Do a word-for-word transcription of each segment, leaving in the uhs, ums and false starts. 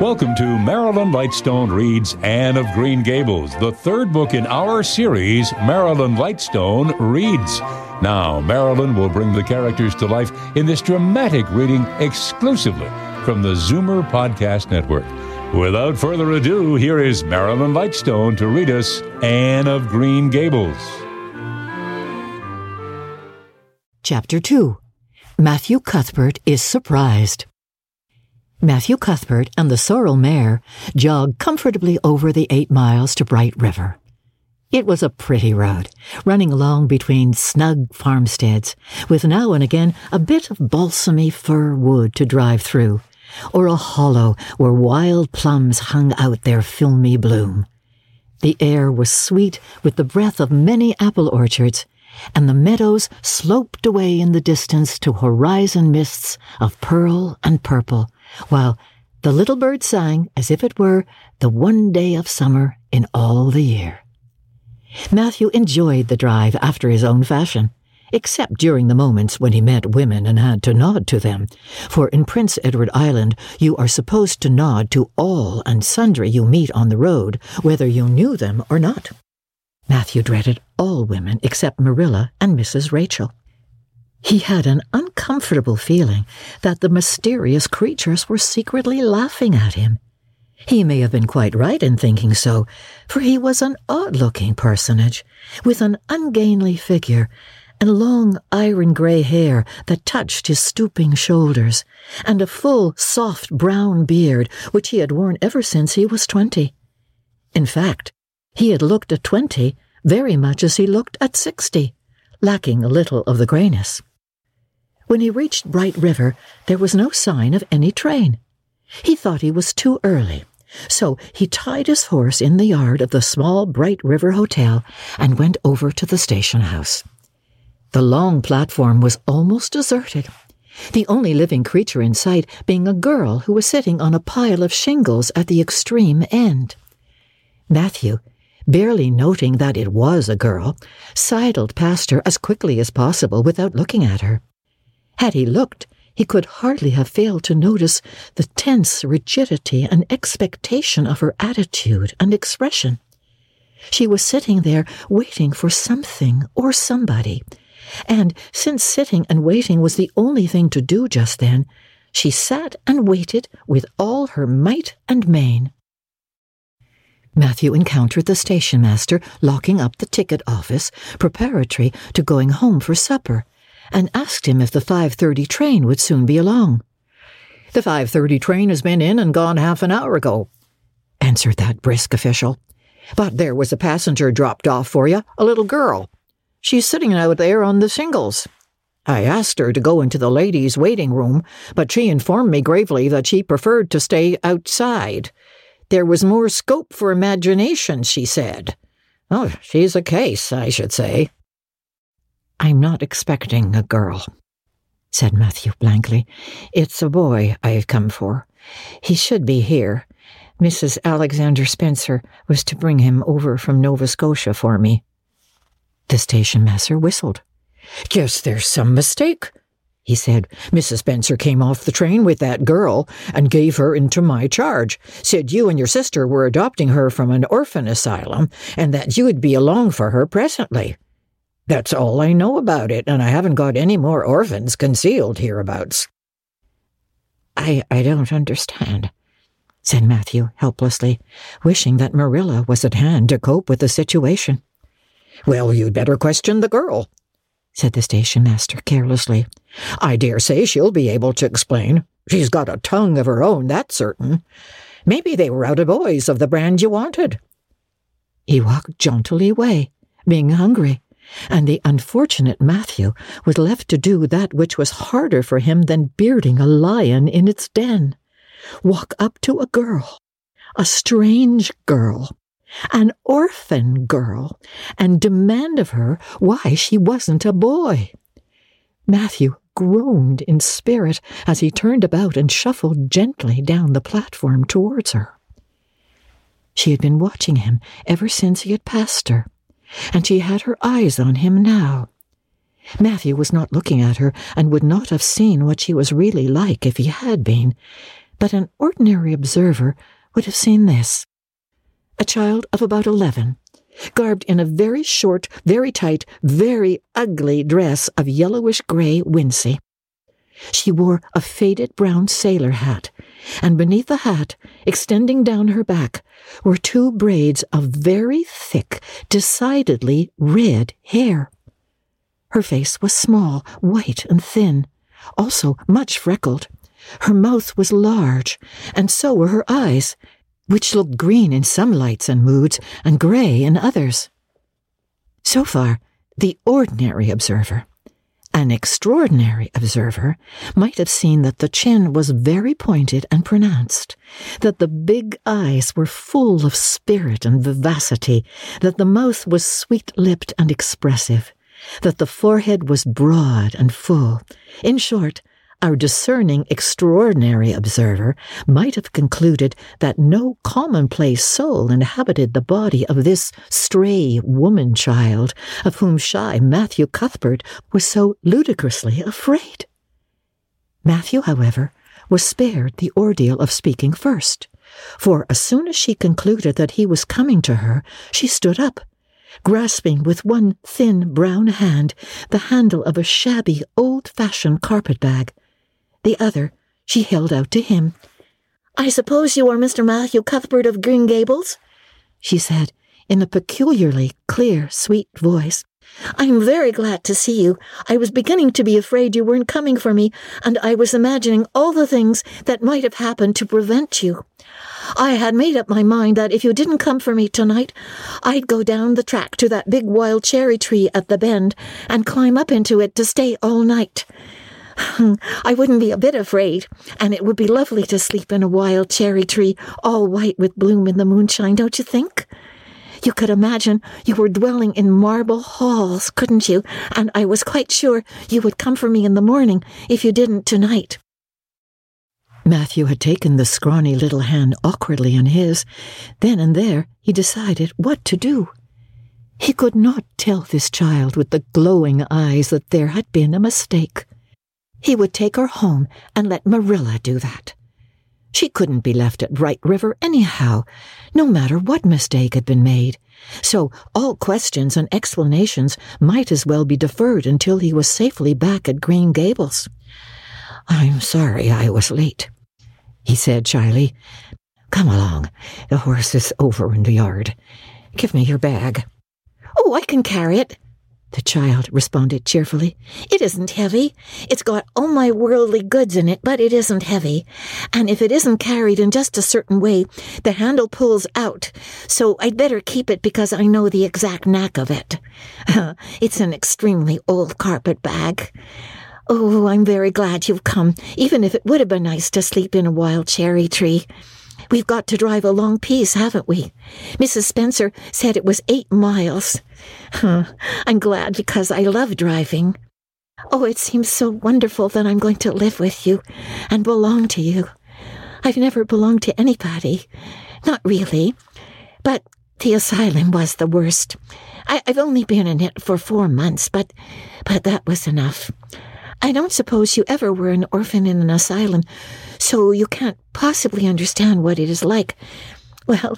Welcome to Marilyn Lightstone Reads Anne of Green Gables, the third book in our series, Marilyn Lightstone Reads. Now, Marilyn will bring the characters to life in this dramatic reading exclusively from the Zoomer Podcast Network. Without further ado, here is Marilyn Lightstone to read us Anne of Green Gables. Chapter two. Matthew Cuthbert is surprised. Matthew Cuthbert and the sorrel mare jogged comfortably over the eight miles to Bright River. It was a pretty road, running along between snug farmsteads, with now and again a bit of balsamy fir wood to drive through, or a hollow where wild plums hung out their filmy bloom. The air was sweet with the breath of many apple orchards, and the meadows sloped away in the distance to horizon mists of pearl and purple, while the little bird sang as if it were the one day of summer in all the year. Matthew enjoyed the drive after his own fashion, except during the moments when he met women and had to nod to them, for in Prince Edward Island you are supposed to nod to all and sundry you meet on the road, whether you knew them or not. Matthew dreaded all women except Marilla and Missus Rachel. He had an uncomfortable feeling that the mysterious creatures were secretly laughing at him. He may have been quite right in thinking so, for he was an odd-looking personage, with an ungainly figure and long iron-grey hair that touched his stooping shoulders, and a full, soft brown beard which he had worn ever since he was twenty. In fact, he had looked at twenty very much as he looked at sixty, lacking a little of the greyness. When he reached Bright River, there was no sign of any train. He thought he was too early, so he tied his horse in the yard of the small Bright River Hotel and went over to the station house. The long platform was almost deserted, the only living creature in sight being a girl who was sitting on a pile of shingles at the extreme end. Matthew, barely noting that it was a girl, sidled past her as quickly as possible without looking at her. Had he looked, he could hardly have failed to notice the tense rigidity and expectation of her attitude and expression. She was sitting there waiting for something or somebody, and since sitting and waiting was the only thing to do just then, she sat and waited with all her might and main. Matthew encountered the station master locking up the ticket office, preparatory to going home for supper, and asked him if the five thirty train would soon be along. "The five thirty train has been in and gone half an hour ago," answered that brisk official. "But there was a passenger dropped off for you, a little girl. She's sitting out there on the shingles. I asked her to go into the ladies' waiting room, but she informed me gravely that she preferred to stay outside. There was more scope for imagination, she said. Oh, she's a case, I should say." "I'm not expecting a girl," said Matthew blankly. "It's a boy I've come for. He should be here. Missus Alexander Spencer was to bring him over from Nova Scotia for me." The station master whistled. "Guess there's some mistake," he said. "Missus Spencer came off the train with that girl and gave her into my charge, said you and your sister were adopting her from an orphan asylum and that you would be along for her presently. That's all I know about it, and I haven't got any more orphans concealed hereabouts." I, I don't understand," said Matthew helplessly, wishing that Marilla was at hand to cope with the situation. "Well, you'd better question the girl," said the station master carelessly. "I dare say she'll be able to explain. She's got a tongue of her own, that's certain. Maybe they were out of boys of the brand you wanted." He walked jauntily away, being hungry, and the unfortunate Matthew was left to do that which was harder for him than bearding a lion in its den. Walk up to a girl, a strange girl, an orphan girl, and demand of her why she wasn't a boy. Matthew groaned in spirit as he turned about and shuffled gently down the platform towards her. She had been watching him ever since he had passed her, and she had her eyes on him now. Matthew was not looking at her and would not have seen what she was really like if he had been, but an ordinary observer would have seen this. A child of about eleven, garbed in a very short, very tight, very ugly dress of yellowish-gray wincey. She wore a faded brown sailor hat, and beneath the hat, extending down her back, were two braids of very thick, decidedly red hair. Her face was small, white and thin, also much freckled. Her mouth was large, and so were her eyes, which looked green in some lights and moods, and grey in others. So far, the ordinary observer, an extraordinary observer, might have seen that the chin was very pointed and pronounced, that the big eyes were full of spirit and vivacity, that the mouth was sweet-lipped and expressive, that the forehead was broad and full. In short, our discerning, extraordinary observer might have concluded that no commonplace soul inhabited the body of this stray woman-child of whom shy Matthew Cuthbert was so ludicrously afraid. Matthew, however, was spared the ordeal of speaking first, for as soon as she concluded that he was coming to her, she stood up, grasping with one thin brown hand the handle of a shabby, old-fashioned carpet-bag. The other she held out to him. "I suppose you are Mister Matthew Cuthbert of Green Gables?" she said, in a peculiarly clear, sweet voice. "I am very glad to see you. I was beginning to be afraid you weren't coming for me, and I was imagining all the things that might have happened to prevent you. I had made up my mind that if you didn't come for me tonight, I'd go down the track to that big wild cherry tree at the bend and climb up into it to stay all night. I wouldn't be a bit afraid, and it would be lovely to sleep in a wild cherry tree, all white with bloom in the moonshine, don't you think? You could imagine you were dwelling in marble halls, couldn't you? And I was quite sure you would come for me in the morning if you didn't tonight." Matthew had taken the scrawny little hand awkwardly in his. Then and there he decided what to do. He could not tell this child with the glowing eyes that there had been a mistake. He would take her home and let Marilla do that. She couldn't be left at Bright River anyhow, no matter what mistake had been made. So all questions and explanations might as well be deferred until he was safely back at Green Gables. "I'm sorry I was late," he said shyly. "Come along. The horse is over in the yard. Give me your bag." "Oh, I can carry it," the child responded cheerfully. "It isn't heavy. It's got all my worldly goods in it, but it isn't heavy. And if it isn't carried in just a certain way, the handle pulls out. So I'd better keep it because I know the exact knack of it. It's an extremely old carpet bag. Oh, I'm very glad you've come, even if it would have been nice to sleep in a wild cherry tree. We've got to drive a long piece, haven't we? Missus Spencer said it was eight miles. Huh. I'm glad because I love driving. Oh, it seems so wonderful that I'm going to live with you and belong to you. I've never belonged to anybody. Not really. But the asylum was the worst. I- I've only been in it for four months, but, but that was enough. I don't suppose you ever were an orphan in an asylum, so you can't possibly understand what it is like. Well,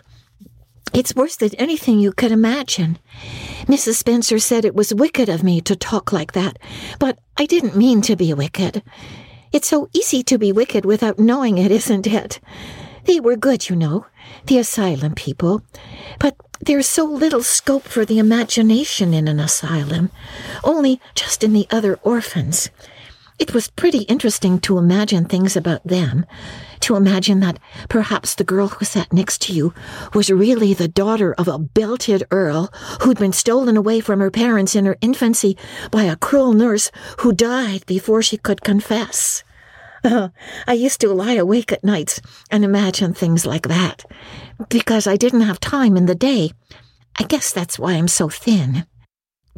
it's worse than anything you could imagine. Missus Spencer said it was wicked of me to talk like that, but I didn't mean to be wicked. It's so easy to be wicked without knowing it, isn't it? They were good, you know, the asylum people, but there's so little scope for the imagination in an asylum, only just in the other orphans. It was pretty interesting to imagine things about them, to imagine that perhaps the girl who sat next to you was really the daughter of a belted earl who'd been stolen away from her parents in her infancy by a cruel nurse who died before she could confess. Oh, I used to lie awake at nights and imagine things like that, because I didn't have time in the day. I guess that's why I'm so thin.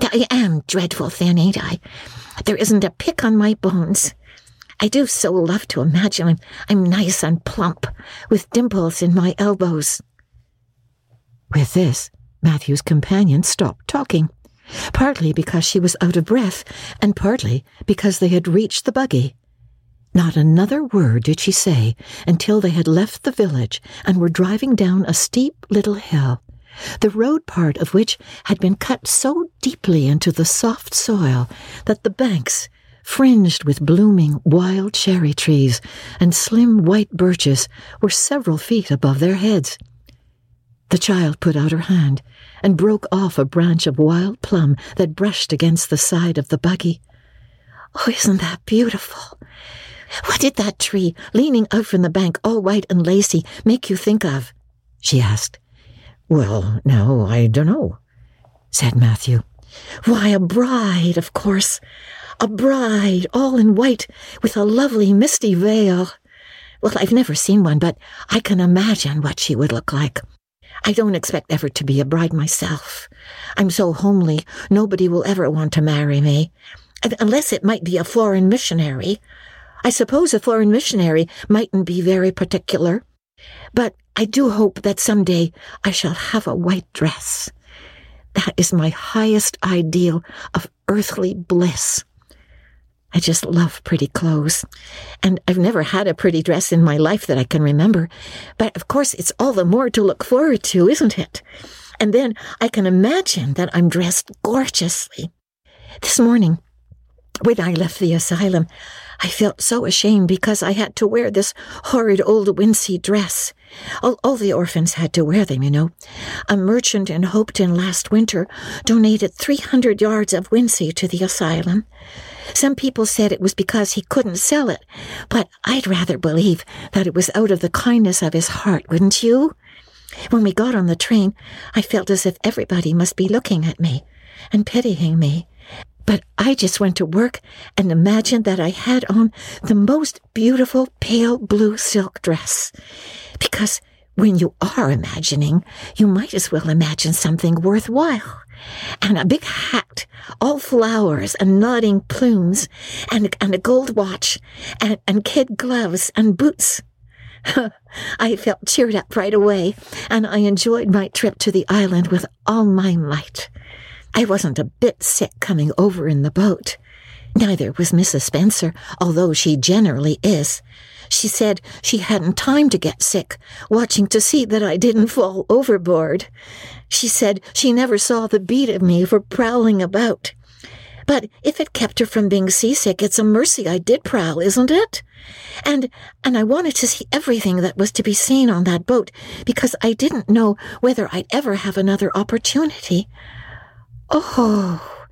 I am dreadful thin, ain't I? There isn't a pick on my bones. I do so love to imagine I'm, I'm nice and plump, with dimples in my elbows." With this, Matthew's companion stopped talking, partly because she was out of breath, and partly because they had reached the buggy. Not another word did she say until they had left the village and were driving down a steep little hill, the road part of which had been cut so deeply into the soft soil that the banks, fringed with blooming wild cherry trees and slim white birches, were several feet above their heads. The child put out her hand and broke off a branch of wild plum that brushed against the side of the buggy. "Oh, isn't that beautiful? What did that tree, leaning out from the bank, all white and lacy, make you think of?" she asked. "Well, no, I dunno," said Matthew. "Why, a bride, of course. A bride, all in white, with a lovely misty veil. Well, I've never seen one, but I can imagine what she would look like. I don't expect ever to be a bride myself. I'm so homely, nobody will ever want to marry me. Unless it might be a foreign missionary. I suppose a foreign missionary mightn't be very particular, but I do hope that someday I shall have a white dress. That is my highest ideal of earthly bliss. I just love pretty clothes, and I've never had a pretty dress in my life that I can remember, but of course it's all the more to look forward to, isn't it? And then I can imagine that I'm dressed gorgeously. This morning, when I left the asylum, I felt so ashamed because I had to wear this horrid old wincey dress. All, all the orphans had to wear them, you know. A merchant in Hopeton last winter donated three hundred yards of wincey to the asylum. Some people said it was because he couldn't sell it, but I'd rather believe that it was out of the kindness of his heart, wouldn't you? When we got on the train, I felt as if everybody must be looking at me and pitying me. But I just went to work and imagined that I had on the most beautiful pale blue silk dress. Because when you are imagining, you might as well imagine something worthwhile. And a big hat, all flowers and nodding plumes, and, and a gold watch, and, and kid gloves and boots. I felt cheered up right away, and I enjoyed my trip to the island with all my might. I wasn't a bit sick coming over in the boat. Neither was Missus Spencer, although she generally is. She said she hadn't time to get sick, watching to see that I didn't fall overboard. She said she never saw the beat of me for prowling about. But if it kept her from being seasick, it's a mercy I did prowl, isn't it? And and I wanted to see everything that was to be seen on that boat, because I didn't know whether I'd ever have another opportunity. Oh,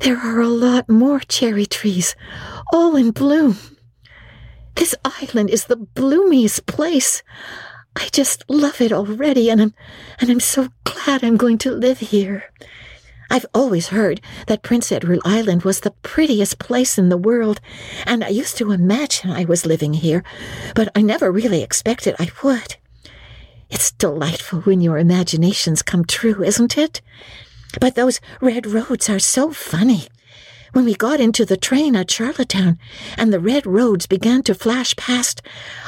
there are a lot more cherry trees, all in bloom. This island is the bloomiest place. I just love it already, and I'm, and I'm so glad I'm going to live here. I've always heard that Prince Edward Island was the prettiest place in the world, and I used to imagine I was living here, but I never really expected I would. It's delightful when your imaginations come true, isn't it? But those red roads are so funny. When we got into the train at Charlottetown and the red roads began to flash past,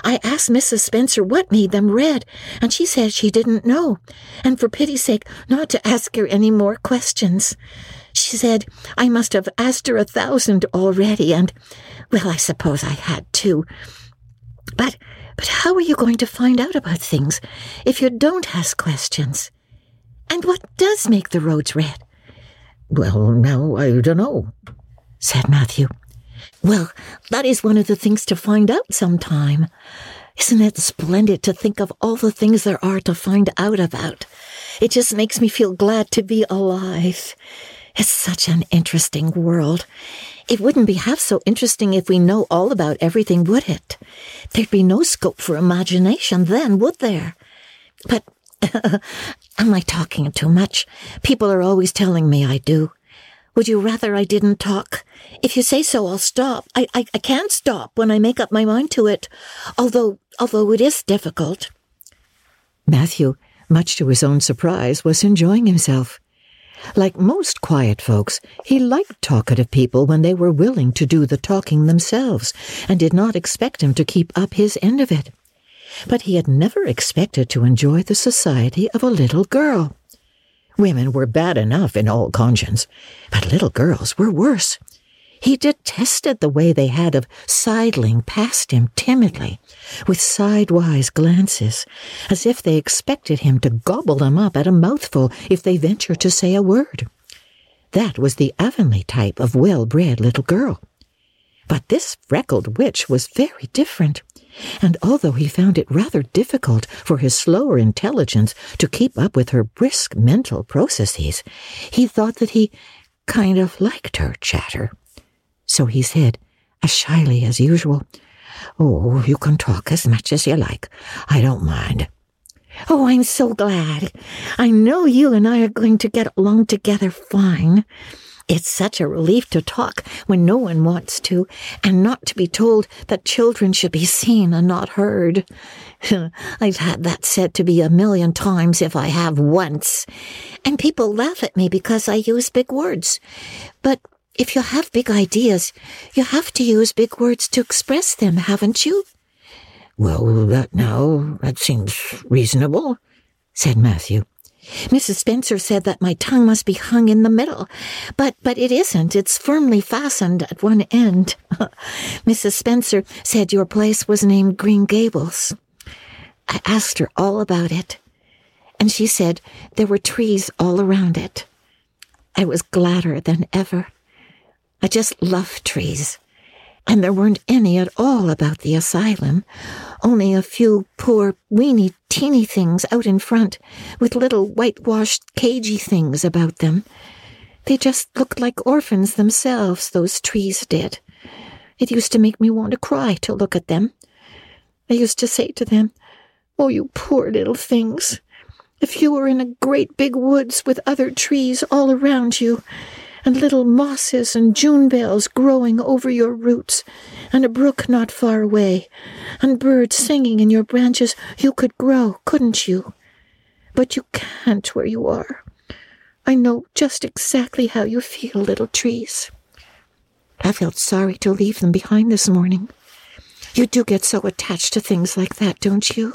I asked Missus Spencer what made them red, and she said she didn't know, and for pity's sake not to ask her any more questions. She said I must have asked her a thousand already, and, well, I suppose I had too. But, but how are you going to find out about things if you don't ask questions? And what does make the roads red? Well, now, I dunno, said Matthew. Well, that is one of the things to find out sometime. Isn't it splendid to think of all the things there are to find out about? It just makes me feel glad to be alive. It's such an interesting world. It wouldn't be half so interesting if we know all about everything, would it? There'd be no scope for imagination then, would there? But... Am I talking too much? People are always telling me I do. Would you rather I didn't talk? If you say so, I'll stop. I, I, I can't stop when I make up my mind to it, although although it is difficult. Matthew, much to his own surprise, was enjoying himself. Like most quiet folks, he liked talkative people when they were willing to do the talking themselves and did not expect him to keep up his end of it. But he had never expected to enjoy the society of a little girl. Women were bad enough in all conscience, but little girls were worse. He detested the way they had of sidling past him timidly, with sidewise glances, as if they expected him to gobble them up at a mouthful if they ventured to say a word. That was the Avonlea type of well-bred little girl. But this freckled witch was very different, and although he found it rather difficult for his slower intelligence to keep up with her brisk mental processes, he thought that he kind of liked her chatter. So he said, as shyly as usual, "Oh, you can talk as much as you like. I don't mind." "Oh, I'm so glad. I know you and I are going to get along together fine. It's such a relief to talk when no one wants to, and not to be told that children should be seen and not heard. I've had that said to me a million times if I have once, and people laugh at me because I use big words. But if you have big ideas, you have to use big words to express them, haven't you?" "Well, that now, that seems reasonable," said Matthew. "Missus Spencer said that my tongue must be hung in the middle, but, but it isn't. It's firmly fastened at one end. Missus Spencer said your place was named Green Gables. I asked her all about it, and she said there were trees all around it. I was gladder than ever. I just love trees, and there weren't any at all about the asylum, only a few poor weeny teeny things out in front with little whitewashed cagey things about them. They just looked like orphans themselves, those trees did. It used to make me want to cry to look at them. I used to say to them, 'Oh, you poor little things, if you were in a great big woods with other trees all around you, and little mosses and June bells growing over your roots, and a brook not far away, and birds singing in your branches, you could grow, couldn't you? But you can't where you are. I know just exactly how you feel, little trees. I felt sorry to leave them behind this morning. You do get so attached to things like that, don't you?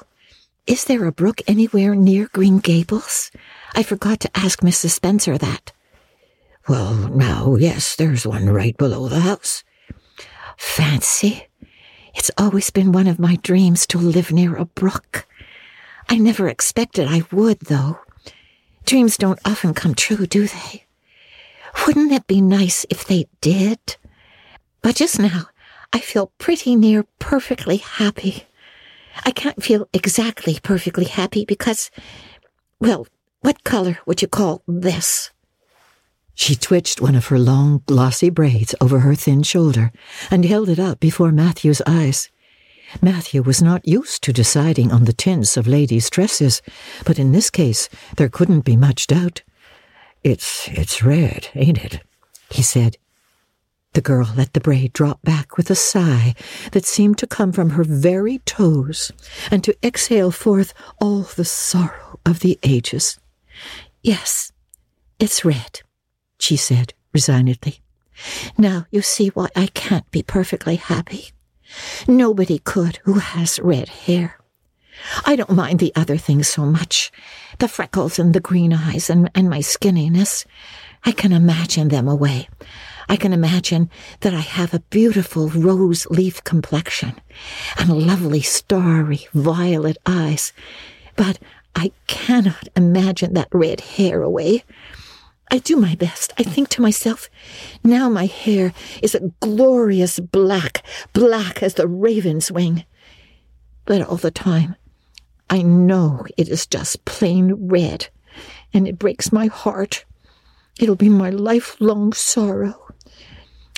Is there a brook anywhere near Green Gables? I forgot to ask Missus Spencer that." "Well, now, yes, there's one right below the house." "Fancy! It's always been one of my dreams to live near a brook. I never expected I would, though. Dreams don't often come true, do they? Wouldn't it be nice if they did? But just now, I feel pretty near perfectly happy. I can't feel exactly perfectly happy because, well, what color would you call this?" She twitched one of her long, glossy braids over her thin shoulder and held it up before Matthew's eyes. Matthew was not used to deciding on the tints of ladies' dresses, but in this case there couldn't be much doubt. It's, it's red, ain't it?" he said. The girl let the braid drop back with a sigh that seemed to come from her very toes and to exhale forth all the sorrow of the ages. "Yes, it's red," she said resignedly. "Now you see why I can't be perfectly happy. Nobody could who has red hair. I don't mind the other things so much, the freckles and the green eyes and, and my skinniness. I can imagine them away. I can imagine that I have a beautiful rose-leaf complexion and lovely starry violet eyes, but I cannot imagine that red hair away. I do my best. I think to myself, now my hair is a glorious black, black as the raven's wing. But all the time, I know it is just plain red, and it breaks my heart. It'll be my lifelong sorrow.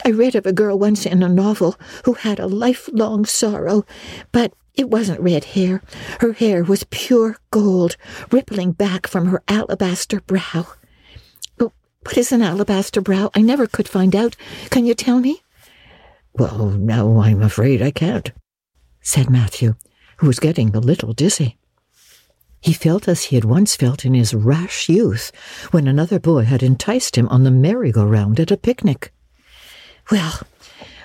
I read of a girl once in a novel who had a lifelong sorrow, but it wasn't red hair. Her hair was pure gold, rippling back from her alabaster brow. What is an alabaster brow? I never could find out. Can you tell me?" "Well, no, I'm afraid I can't," said Matthew, who was getting a little dizzy. He felt as he had once felt in his rash youth when another boy had enticed him on the merry-go-round at a picnic. "Well,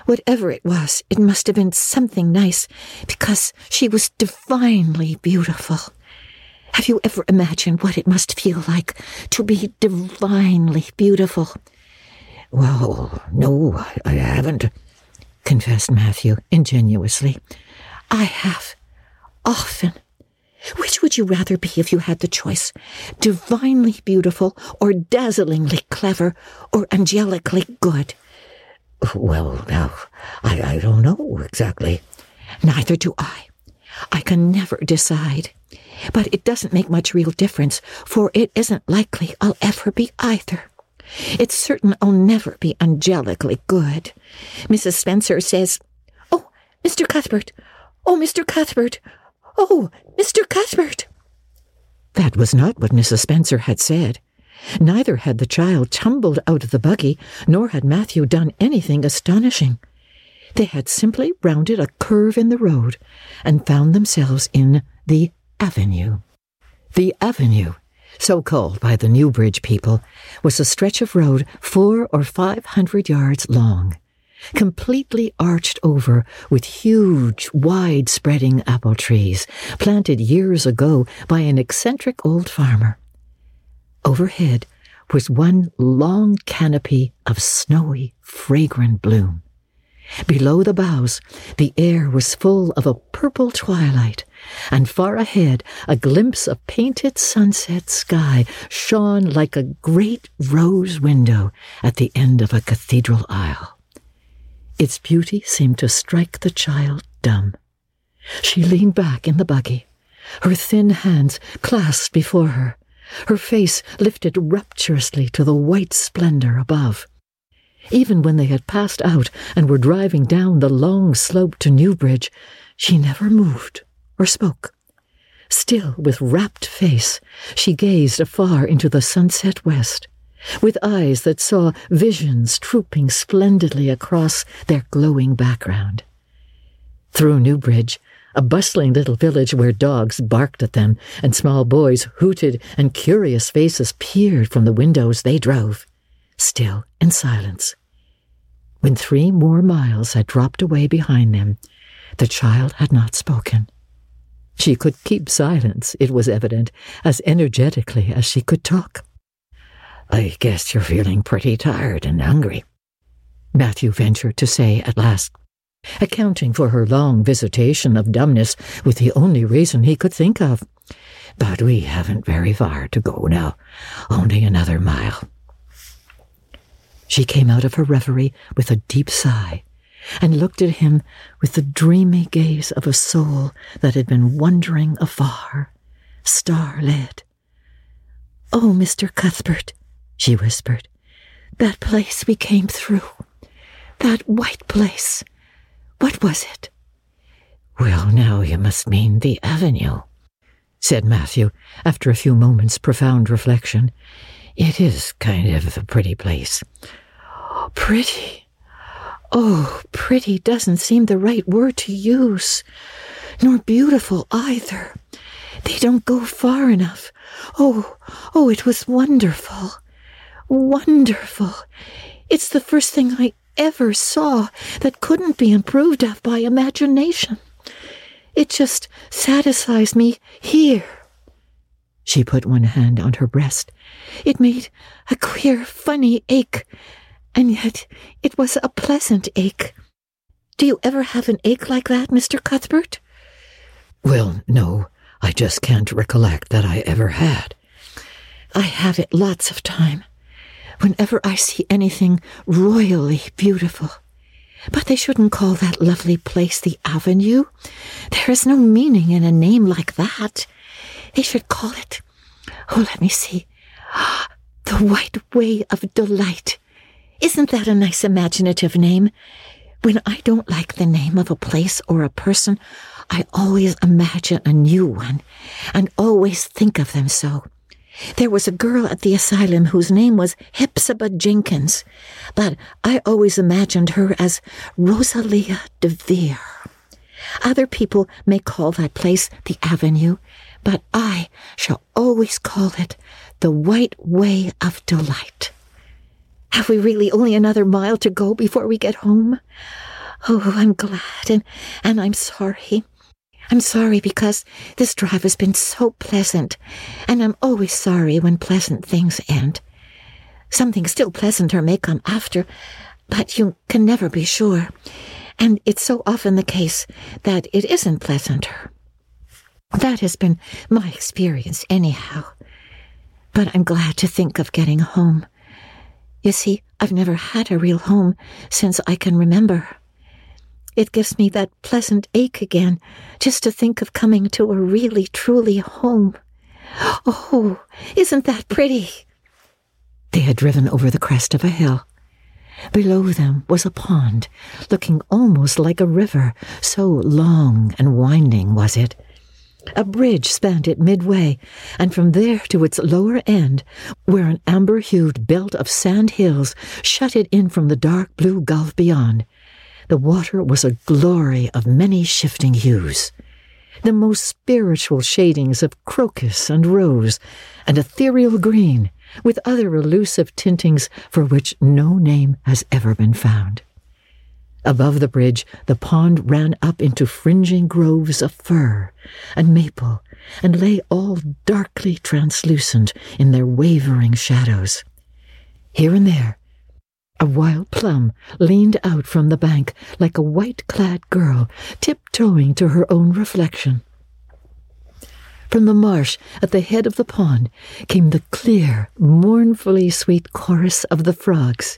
whatever it was, it must have been something nice, because she was divinely beautiful. Have you ever imagined what it must feel like to be divinely beautiful?" "Well, no, I, I haven't," confessed Matthew ingenuously. "I have. Often. Which would you rather be if you had the choice? Divinely beautiful, or dazzlingly clever, or angelically good?" "Well, now, I, I don't know exactly." "Neither do I. I can never decide. But it doesn't make much real difference, for it isn't likely I'll ever be either. It's certain I'll never be angelically good. Missus Spencer says, 'Oh, Mister Cuthbert! Oh, Mister Cuthbert! Oh, Mister Cuthbert!'" That was not what Missus Spencer had said. Neither had the child tumbled out of the buggy, nor had Matthew done anything astonishing. They had simply rounded a curve in the road and found themselves in the avenue. The avenue, so called by the Newbridge people, was a stretch of road four or five hundred yards long, completely arched over with huge, wide-spreading apple trees, planted years ago by an eccentric old farmer. Overhead was one long canopy of snowy, fragrant bloom. Below the boughs, the air was full of a purple twilight, and far ahead, a glimpse of painted sunset sky shone like a great rose window at the end of a cathedral aisle. Its beauty seemed to strike the child dumb. She leaned back in the buggy, her thin hands clasped before her, her face lifted rapturously to the white splendor above. Even when they had passed out and were driving down the long slope to Newbridge, she never moved or spoke. Still with rapt face, she gazed afar into the sunset west, with eyes that saw visions trooping splendidly across their glowing background. Through Newbridge, a bustling little village where dogs barked at them and small boys hooted and curious faces peered from the windows, they drove, still in silence. When three more miles had dropped away behind them, the child had not spoken. She could keep silence, it was evident, as energetically as she could talk. "I guess you're feeling pretty tired and hungry," Matthew ventured to say at last, accounting for her long visitation of dumbness with the only reason he could think of. "But we haven't very far to go now, only another mile." She came out of her reverie with a deep sigh and looked at him with the dreamy gaze of a soul that had been wandering afar, star-lit. "Oh, Mister Cuthbert," she whispered, "that place we came through, that white place, what was it?" "Well, now you must mean the avenue," said Matthew, after a few moments' profound reflection. "It is kind of a pretty place." "Pretty? Oh, pretty doesn't seem the right word to use, nor beautiful either. They don't go far enough. Oh, oh, it was wonderful. Wonderful. It's the first thing I ever saw that couldn't be improved of by imagination. It just satisfies me here." She put one hand on her breast. It made a queer, funny ache, and yet it was a pleasant ache. Do you ever have an ache like that, Mister Cuthbert? "Well, no, I just can't recollect that I ever had." "I have it lots of time, whenever I see anything royally beautiful. But they shouldn't call that lovely place the Avenue. There is no meaning in a name like that. They should call it, oh, let me see, the White Way of Delight. Isn't that a nice imaginative name? When I don't like the name of a place or a person, I always imagine a new one, and always think of them so. There was a girl at the asylum whose name was Hepzibah Jenkins, but I always imagined her as Rosalia DeVere. Other people may call that place the Avenue, but I shall always call it the White Way of Delight. Have we really only another mile to go before we get home? Oh, I'm glad, and, and I'm sorry. I'm sorry because this drive has been so pleasant, and I'm always sorry when pleasant things end. Something still pleasanter may come after, but you can never be sure. And it's so often the case that it isn't pleasanter. That has been my experience anyhow. But I'm glad to think of getting home. You see, I've never had a real home since I can remember. It gives me that pleasant ache again, just to think of coming to a really, truly home. Oh, isn't that pretty? They had driven over the crest of a hill. Below them was a pond, looking almost like a river, so long and winding was it. A bridge spanned it midway, and from there to its lower end, where an amber-hued belt of sand hills shut it in from the dark blue gulf beyond. The water was a glory of many shifting hues, the most spiritual shadings of crocus and rose, and ethereal green, with other elusive tintings for which no name has ever been found. Above the bridge, the pond ran up into fringing groves of fir and maple, and lay all darkly translucent in their wavering shadows. Here and there, a wild plum leaned out from the bank like a white-clad girl tiptoeing to her own reflection. From the marsh at the head of the pond came the clear, mournfully sweet chorus of the frogs.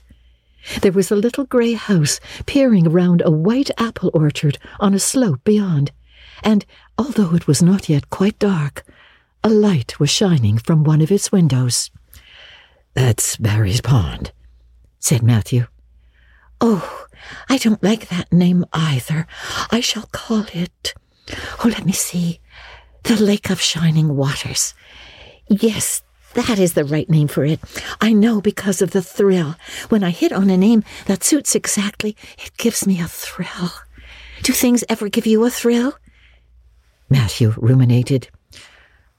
There was a little grey house peering round a white apple orchard on a slope beyond, and, although it was not yet quite dark, a light was shining from one of its windows. "That's Barry's Pond," said Matthew. "Oh, I don't like that name either. I shall call it, oh, let me see, the Lake of Shining Waters. Yes, that is the right name for it. I know because of the thrill. When I hit on a name that suits exactly, it gives me a thrill. Do things ever give you a thrill?" Matthew ruminated.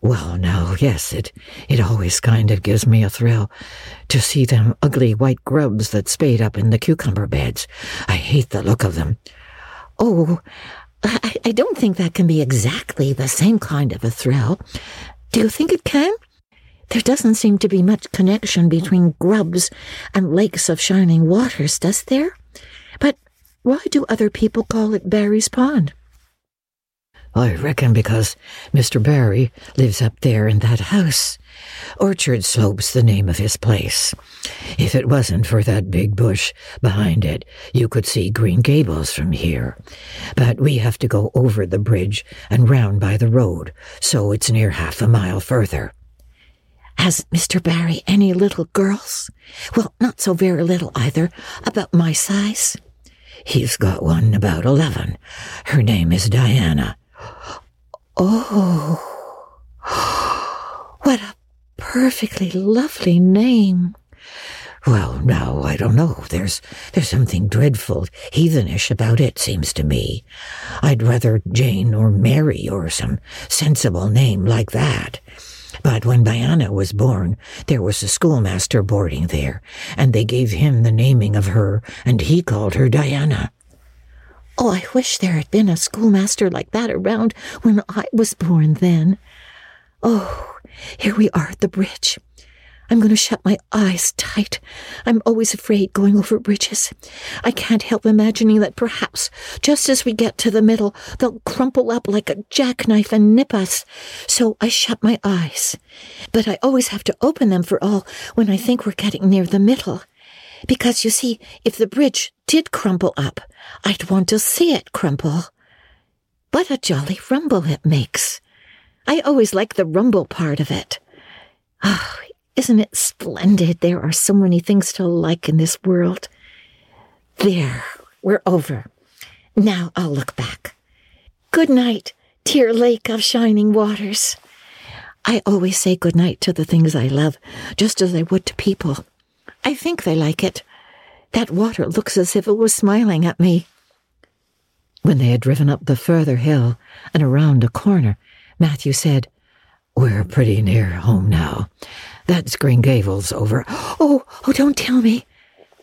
"Well, no, yes, it, it always kind of gives me a thrill to see them ugly white grubs that spade up in the cucumber beds. I hate the look of them." "Oh, I, I don't think that can be exactly the same kind of a thrill. Do you think it can? There doesn't seem to be much connection between grubs and lakes of shining waters, does there? But why do other people call it Barry's Pond?" "I reckon because Mister Barry lives up there in that house. Orchard Slope's the name of his place. If it wasn't for that big bush behind it, you could see Green Gables from here. But we have to go over the bridge and round by the road, so it's near half a mile further." "Has Mister Barry any little girls? Well, not so very little either, about my size." "He's got one about eleven. Her name is Diana." "Oh, what a perfectly lovely name." "Well, now, I don't know. There's there's something dreadful heathenish about it, seems to me. I'd rather Jane or Mary or some sensible name like that. But when Diana was born, there was a schoolmaster boarding there, and they gave him the naming of her, and he called her Diana." "Oh, I wish there had been a schoolmaster like that around when I was born then. Oh, here we are at the bridge. I'm going to shut my eyes tight. I'm always afraid going over bridges. I can't help imagining that perhaps, just as we get to the middle, they'll crumple up like a jackknife and nip us. So I shut my eyes. But I always have to open them for all when I think we're getting near the middle. Because, you see, if the bridge did crumple up, I'd want to see it crumple. What a jolly rumble it makes. I always like the rumble part of it. Oh, isn't it splendid? There are so many things to like in this world. There, we're over. Now I'll look back. Good night, dear Lake of Shining Waters. I always say good night to the things I love, just as I would to people. I think they like it. That water looks as if it was smiling at me." When they had driven up the further hill and around a corner, Matthew said, "We're pretty near home now. That's Green Gables over." "Oh, oh, don't tell me,"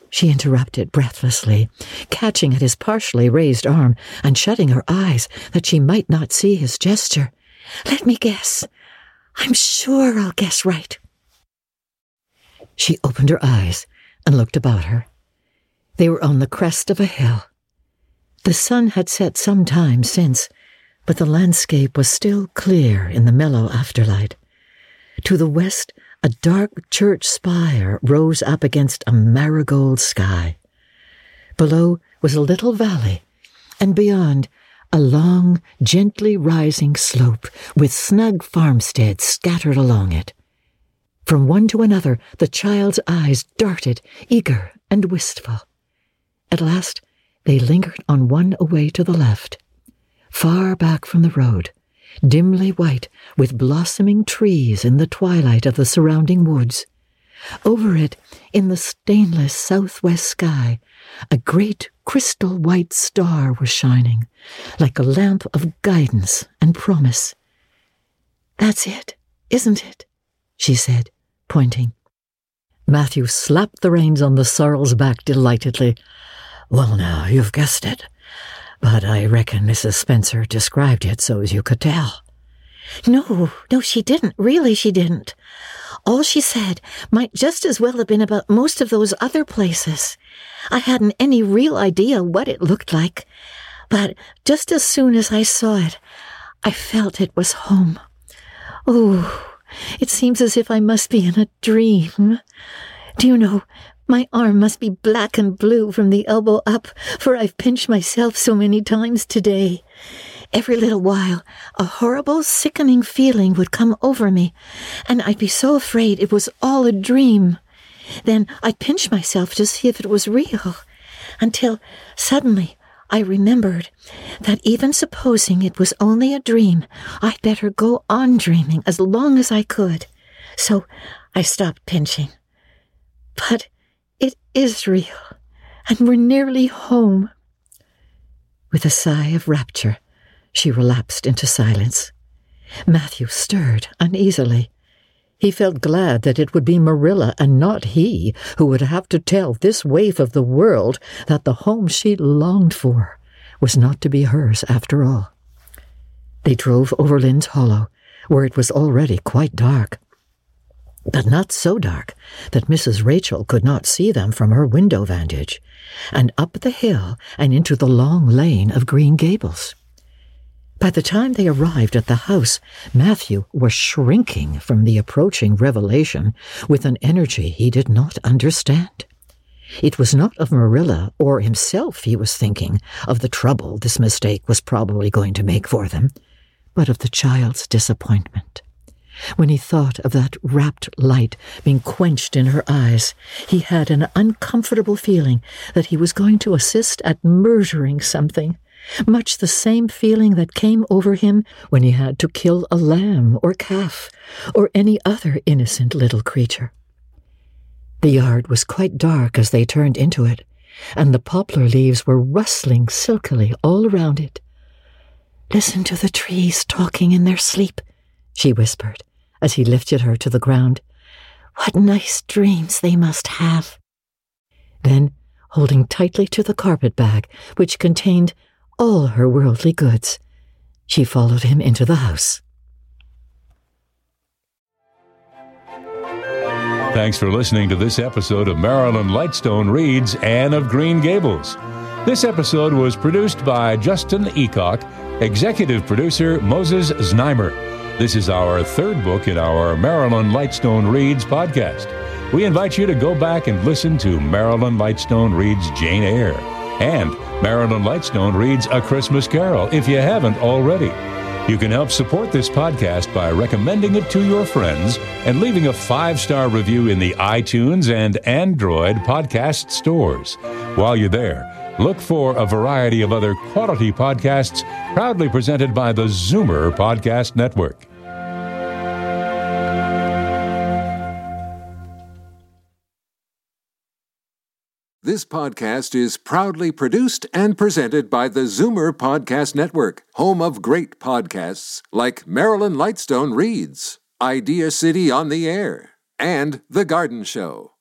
she interrupted breathlessly, catching at his partially raised arm and shutting her eyes that she might not see his gesture. "Let me guess. I'm sure I'll guess right." She opened her eyes and looked about her. They were on the crest of a hill. The sun had set some time since, but the landscape was still clear in the mellow afterlight. To the west, a dark church spire rose up against a marigold sky. Below was a little valley, and beyond, a long, gently rising slope with snug farmsteads scattered along it. From one to another, the child's eyes darted, eager and wistful. At last, they lingered on one away to the left, far back from the road, dimly white with blossoming trees in the twilight of the surrounding woods. Over it, in the stainless southwest sky, a great crystal white star was shining, like a lamp of guidance and promise. "That's it, isn't it?" she said, pointing. Matthew slapped the reins on the sorrel's back delightedly. "Well now, you've guessed it. But I reckon Missus Spencer described it so as you could tell." "No, no, she didn't. Really, she didn't. All she said might just as well have been about most of those other places. I hadn't any real idea what it looked like, but just as soon as I saw it, I felt it was home. Oh, it seems as if I must be in a dream. Do you know, my arm must be black and blue from the elbow up, for I've pinched myself so many times today. Every little while, a horrible, sickening feeling would come over me, and I'd be so afraid it was all a dream. Then I'd pinch myself to see if it was real, until suddenly I remembered that even supposing it was only a dream, I'd better go on dreaming as long as I could. So I stopped pinching. But it is real, and we're nearly home." With a sigh of rapture, she relapsed into silence. Matthew stirred uneasily. He felt glad that it would be Marilla and not he who would have to tell this waif of the world that the home she longed for was not to be hers after all. They drove over Lynn's Hollow, where it was already quite dark, but not so dark that Missus Rachel could not see them from her window vantage, and up the hill and into the long lane of Green Gables. By the time they arrived at the house, Matthew was shrinking from the approaching revelation with an energy he did not understand. It was not of Marilla or himself he was thinking, of the trouble this mistake was probably going to make for them, but of the child's disappointment. When he thought of that rapt light being quenched in her eyes, he had an uncomfortable feeling that he was going to assist at murdering something, much the same feeling that came over him when he had to kill a lamb or calf or any other innocent little creature. The yard was quite dark as they turned into it, and the poplar leaves were rustling silkily all around it. "Listen to the trees talking in their sleep," she whispered, as he lifted her to the ground. "What nice dreams they must have." Then, holding tightly to the carpet bag, which contained all her worldly goods, she followed him into the house. Thanks for listening to this episode of Marilyn Lightstone Reads Anne of Green Gables. This episode was produced by Justin Ecock, executive producer Moses Znaimer. This is our third book in our Marilyn Lightstone Reads podcast. We invite you to go back and listen to Marilyn Lightstone Reads Jane Eyre and Marilyn Lightstone Reads A Christmas Carol, if you haven't already. You can help support this podcast by recommending it to your friends and leaving a five-star review in the iTunes and Android podcast stores. While you're there, look for a variety of other quality podcasts proudly presented by the Zoomer Podcast Network. This podcast is proudly produced and presented by the Zoomer Podcast Network, home of great podcasts like Marilyn Lightstone Reads, Idea City on the Air, and The Garden Show.